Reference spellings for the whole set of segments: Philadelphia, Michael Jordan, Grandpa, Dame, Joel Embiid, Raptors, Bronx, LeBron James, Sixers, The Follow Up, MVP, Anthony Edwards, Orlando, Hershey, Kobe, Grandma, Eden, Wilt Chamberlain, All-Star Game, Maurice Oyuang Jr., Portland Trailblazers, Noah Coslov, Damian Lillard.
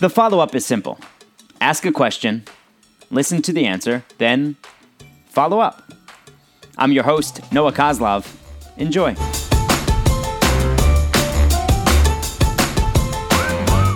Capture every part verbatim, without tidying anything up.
The follow-up is simple. Ask a question, listen to the answer, then follow up. I'm your host, Noah Coslov. Enjoy.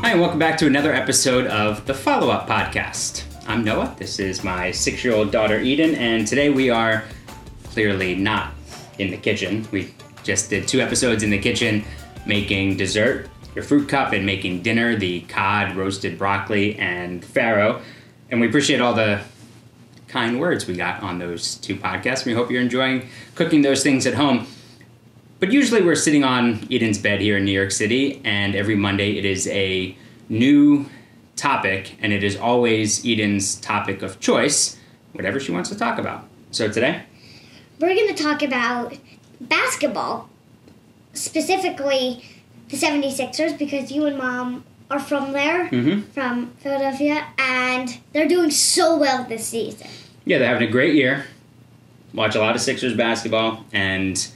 Hi, and welcome back to another episode of The Follow Up Podcast. I'm Noah. This is my six-year-old daughter, Eden, and today we are clearly not in the kitchen. We just did two episodes in the kitchen making dessert, your fruit cup, and making dinner, the cod, roasted broccoli, and farro. And we appreciate all the kind words we got on those two podcasts. We hope you're enjoying cooking those things at home. But usually we're sitting on Eden's bed here in New York City, and every Monday it is a new topic, and it is always Eden's topic of choice, whatever she wants to talk about. So today, we're going to talk about basketball, specifically the seventy-sixers, because you and Mom are from there, mm-hmm. from Philadelphia, and they're doing so well this season. Yeah, they're having a great year. Watch a lot of Sixers basketball, and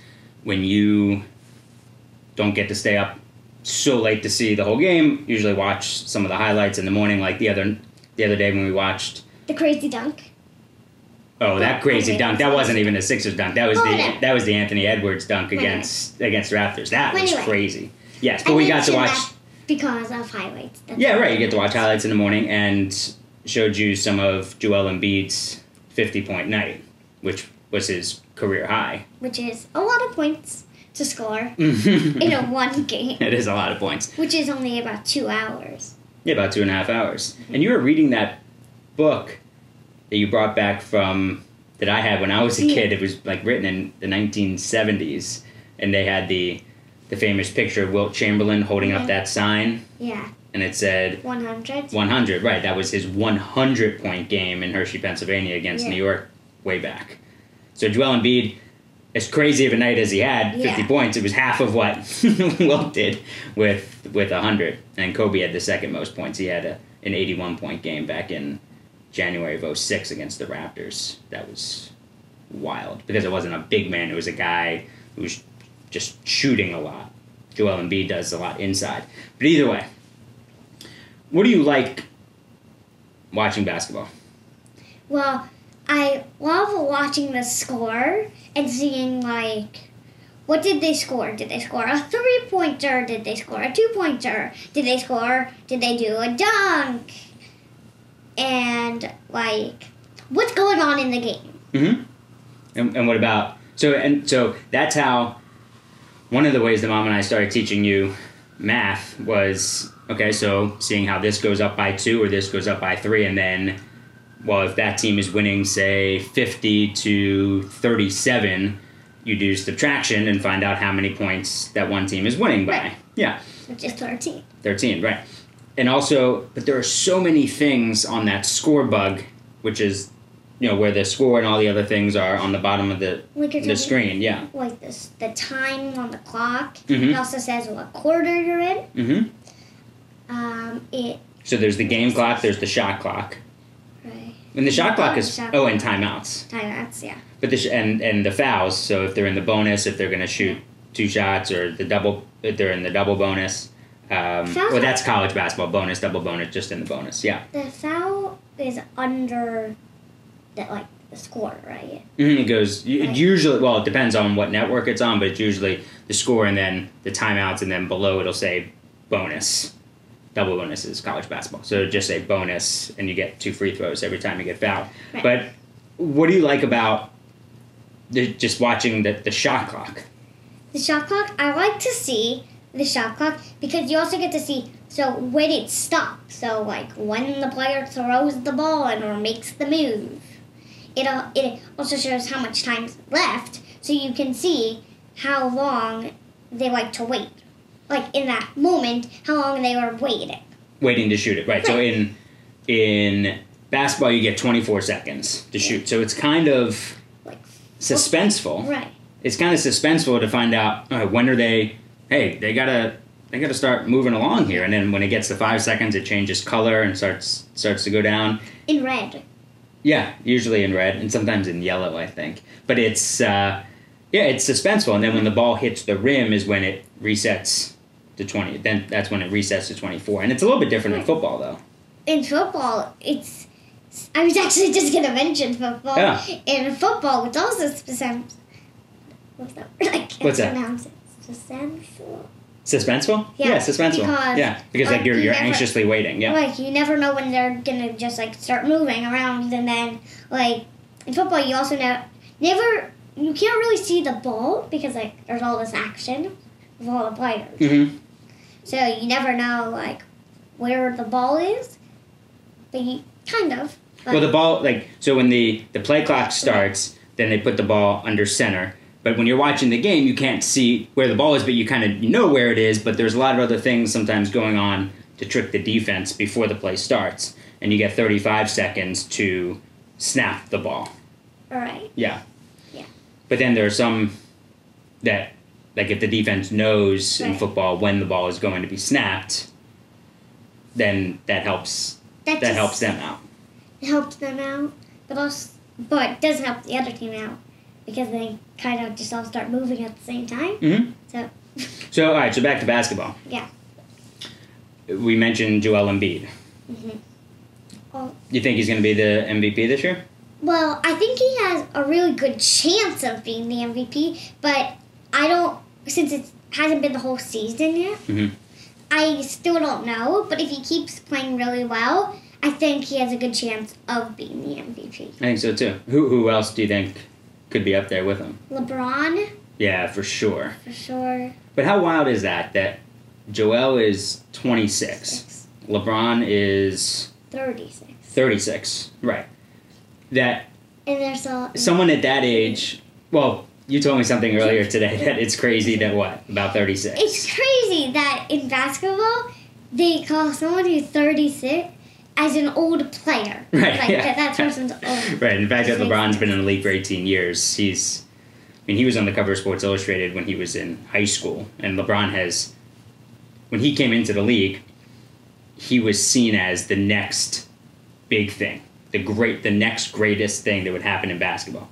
when you don't get to stay up so late to see the whole game, usually watch some of the highlights in the morning, like the other the other day when we watched the crazy dunk. Oh, that crazy dunk! That wasn't even a Sixers dunk. That was oh, the no. that was the Anthony Edwards dunk against against Raptors. That was anyway, crazy. Yes, but I we got to watch because of highlights. That's yeah, right. You get to watch highlights in the morning, and showed you some of Joel Embiid's fifty-point night, which was his career high. Which is a lot of points to score in a one game. It is a lot of points. Which is only about two hours. Yeah, about two and a half hours. Mm-hmm. And you were reading that book that you brought back from, that I had when I was a yeah. kid. It was like written in the nineteen seventies, and they had the the famous picture of Wilt Chamberlain holding yeah. up that sign. Yeah. And it said one hundred. one hundred, right. That was his one hundred-point game in Hershey, Pennsylvania against yeah. New York way back. So Joel Embiid, as crazy of a night as he had, yeah. fifty points, it was half of what Wilt did with with one hundred. And Kobe had the second most points. He had a, an eighty-one-point game back in January of oh six against the Raptors. That was wild, because it wasn't a big man. It was a guy who was just shooting a lot. Joel Embiid does a lot inside. But either way, what do you like watching basketball? Well, I love watching the score and seeing, like, what did they score? Did they score a three-pointer? Did they score a two-pointer? Did they score? Did they do a dunk? And, like, what's going on in the game? Mm-hmm. And, and what about... So, and so that's how... One of the ways that Mom and I started teaching you math was, okay, so seeing how this goes up by two or this goes up by three, and then... Well, if that team is winning, say, fifty to thirty-seven, you do subtraction and find out how many points that one team is winning by. Right. Yeah. Which is thirteen. thirteen, right. And also, but there are so many things on that score bug, which is, you know, where the score and all the other things are on the bottom of the, like the screen. Yeah. Like this, the time on the clock. Mm-hmm. It also says what quarter you're in. Mm-hmm. Um, it. So there's the game clock, there's the shot clock. And the shot clock is shot oh, and timeouts. Timeouts, yeah. But the sh- and and the fouls. So if they're in the bonus, if they're going to shoot two shots, or the double, if they're in the double bonus. Um, well, that's college basketball bonus, double bonus, just in the bonus. Yeah. The foul is under, that like the score, right? Mm-hmm, it goes it usually. Well, it depends on what network it's on, but it's usually the score and then the timeouts, and then below it'll say bonus. Double bonus is college basketball. So just say bonus, and you get two free throws every time you get fouled. Right. But what do you like about the, just watching the, the shot clock? The shot clock, I like to see the shot clock, because you also get to see, so when it stops, so like when the player throws the ball and or makes the move. It, it also shows how much time's left, so you can see how long they like to wait. Like, in that moment, how long they were waiting. Waiting to shoot it, right. right. So in in basketball, you get twenty-four seconds to yeah. shoot. So it's kind of like suspenseful. Right. It's kind of suspenseful to find out, all right, when are they, hey, they got to they gotta start moving along here. And then when it gets to five seconds, it changes color and starts starts to go down. In red. Yeah, usually in red, and sometimes in yellow, I think. But it's, uh, yeah, it's suspenseful. And then when the ball hits the rim is when it resets to twenty. Then that's when it resets to twenty-four. And it's a little bit different in football, though. In football, it's... I was actually just going to mention football. Yeah. In football, it's also specific. What's that? I can't What's that? pronounce it. Suspenseful. Suspenseful? Yeah, yeah suspenseful. Because, yeah, because like, like you're, you you're never, anxiously waiting. Yeah. Like you never know when they're gonna just like start moving around, and then like in football you also never never you can't really see the ball because like there's all this action of all the players. Mm-hmm. So you never know like where the ball is, but you kind of. But well, the ball like so when the the play clock starts, then they put the ball under center. But when you're watching the game, you can't see where the ball is, but you kind of you know where it is. But there's a lot of other things sometimes going on to trick the defense before the play starts. And you get thirty-five seconds to snap the ball. All right. Yeah. Yeah. But then there are some that, like if the defense knows right. in football when the ball is going to be snapped, then that helps That, that helps them out. It helps them out, but, also, but it doesn't help the other team out. Because they kind of just all start moving at the same time. Mm-hmm. So, so all right, so back to basketball. Yeah. We mentioned Joel Embiid. Mm-hmm. Well, you think he's going to be the M V P this year? Well, I think he has a really good chance of being the M V P, but I don't, since it hasn't been the whole season yet, mm-hmm. I still don't know. But if he keeps playing really well, I think he has a good chance of being the M V P. I think so, too. Who, who else do you think could be up there with him? LeBron? Yeah, for sure. For sure. But how wild is that, that Joel is twenty-six. Six. LeBron is... thirty-six. thirty-six, right. That... And there's a... Someone at that age... Well, you told me something earlier today that it's crazy that what? About thirty-six. It's crazy that in basketball, they call someone who's thirty-six... as an old player. Right, like, yeah. that, that person's old. Right, in fact, that LeBron's been in the league for eighteen years. He's, I mean, he was on the cover of Sports Illustrated when he was in high school. And LeBron has, when he came into the league, he was seen as the next big thing. The great, the next greatest thing that would happen in basketball.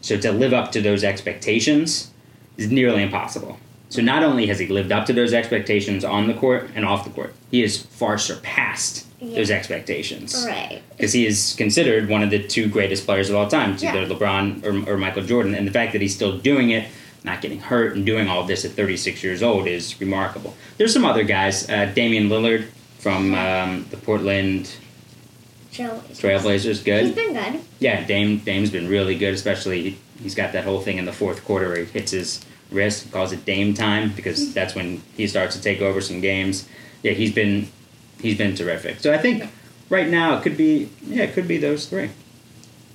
So to live up to those expectations is nearly impossible. So not only has he lived up to those expectations on the court and off the court, he has far surpassed yeah. those expectations. Right. Because he is considered one of the two greatest players of all time, it's yeah. either LeBron or, or Michael Jordan. And the fact that he's still doing it, not getting hurt, and doing all this at thirty-six years old is remarkable. There's some other guys. Uh, Damian Lillard from um, the Portland Trailblazers. Good. He's been good. Yeah, Dame Dame's been really good, especially he's got that whole thing in the fourth quarter where he hits his... wrist, calls it Dame time because that's when he starts to take over some games. Yeah, he's been he's been terrific. So I think right now it could be yeah, it could be those three.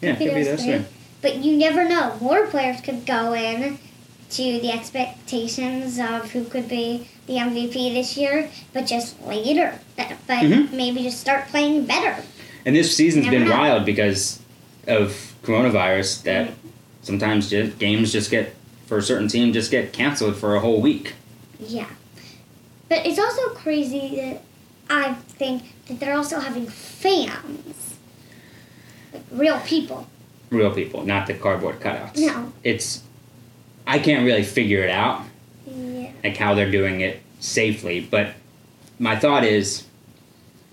Yeah, it could be those three. But you never know. More players could go in to the expectations of who could be the M V P this year, but just later. But mm-hmm. maybe just start playing better. And this season's been know. wild because of coronavirus. That mm-hmm. sometimes just, games just get. For a certain team, just get canceled for a whole week. Yeah. But it's also crazy that I think that they're also having fans. Like real people. Real people, not the cardboard cutouts. No. It's, I can't really figure it out. Yeah. Like how they're doing it safely. But my thought is,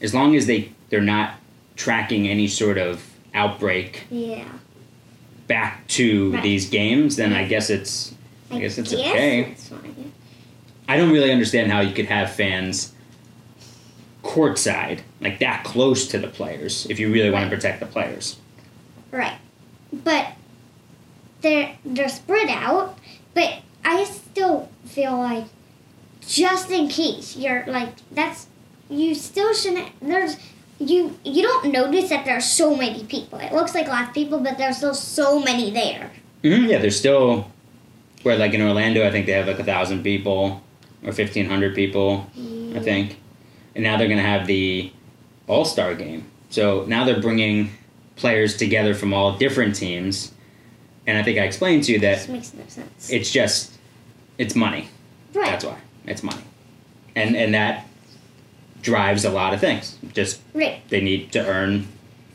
as long as they, they're not tracking any sort of outbreak. Yeah. Back to right. these games, then I guess it's, I, I guess it's guess okay. It's fine. I don't really understand how you could have fans courtside, like that close to the players, if you really right. want to protect the players. Right, but they're they're spread out. But I still feel like just in case you're like that's you still shouldn't there's. You you don't notice that there are so many people. It looks like lots of people, but there's still so many there. Mm-hmm, yeah, there's still... Where, like, in Orlando, I think they have, like, one thousand people or fifteen hundred people, mm. I think. And now they're going to have the All-Star Game. So now they're bringing players together from all different teams. And I think I explained to you that... This makes no sense. It's just... It's money. Right. That's why. It's money. And and that... drives a lot of things. Just right. They need to earn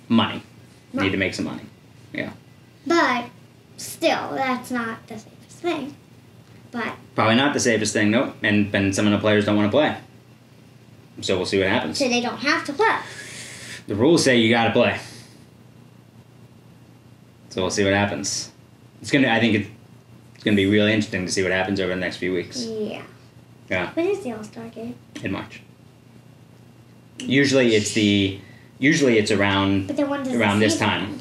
money. Right. Need to make some money. Yeah. But still, that's not the safest thing. But probably not the safest thing, nope. And, and some of the players don't want to play. So we'll see what happens. So they don't have to play. The rules say you got to play. So we'll see what happens. It's gonna. I think it's going to be really interesting to see what happens over the next few weeks. Yeah. Yeah. When is the All-Star Game? In March. Usually it's the... Usually it's around but around this time.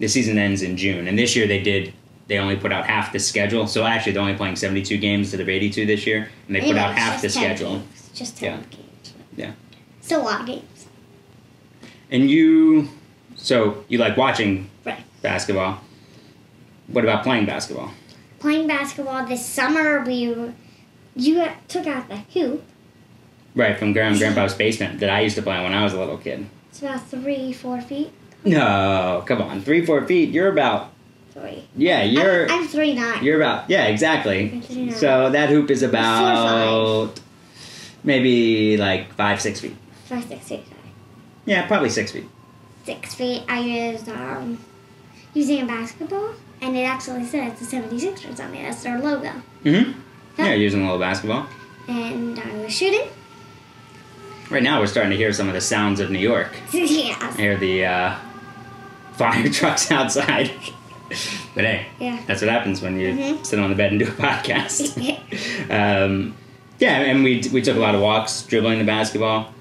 The season ends in June. And this year they did... They only put out half the schedule. So actually they're only playing seventy-two games instead of eighty-two this year. And they put out half the schedule. Just ten games. Yeah. It's a lot of games. And you... So you like watching right. basketball. What about playing basketball? Playing basketball this summer, we... You took out the hoop. Right, from Grandma and Grandpa's basement that I used to play when I was a little kid. It's about three, four feet. No, come on. Three, four feet. You're about... Three. Yeah, you're... I'm, I'm three nine. You're about... Yeah, exactly. I'm three nine. So that hoop is about... Four, five. Maybe like five, six feet. Five, six feet. Sorry. Yeah, probably six feet. Six feet. I used, um... using a basketball, and it actually says the seventy-sixers on there. That's their logo. Mm-hmm. So, yeah, using a little basketball. And I was shooting. Right now, we're starting to hear some of the sounds of New York. Yeah. I hear the uh, fire trucks outside. But hey, yeah. That's what happens when you mm-hmm. sit on the bed and do a podcast. um, yeah, and we we took a lot of walks dribbling the basketball.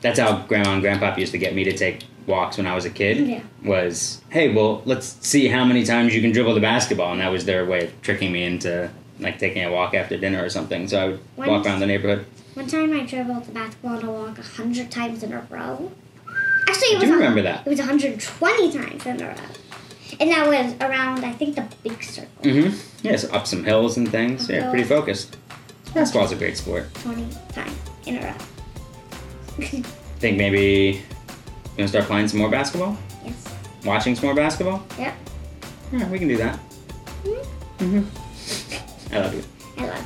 That's how Grandma and Grandpa used to get me to take walks when I was a kid. Yeah. Was, hey, well, let's see how many times you can dribble the basketball. And that was their way of tricking me into like taking a walk after dinner or something. So I would Once. walk around the neighborhood. One time I dribbled the basketball to walk one hundred times in a row. Actually, it was I do remember that. It was one hundred twenty times in a row. And that was around, I think, the big circle. Mm-hmm. Yeah, so up some hills and things. Up yeah, hills. Pretty focused. Basketball's a great sport. twenty times in a row. I think maybe you're going to start playing some more basketball? Yes. Watching some more basketball? Yep. Yeah, we can do that. Mm-hmm. Mm-hmm. I love you. I love you.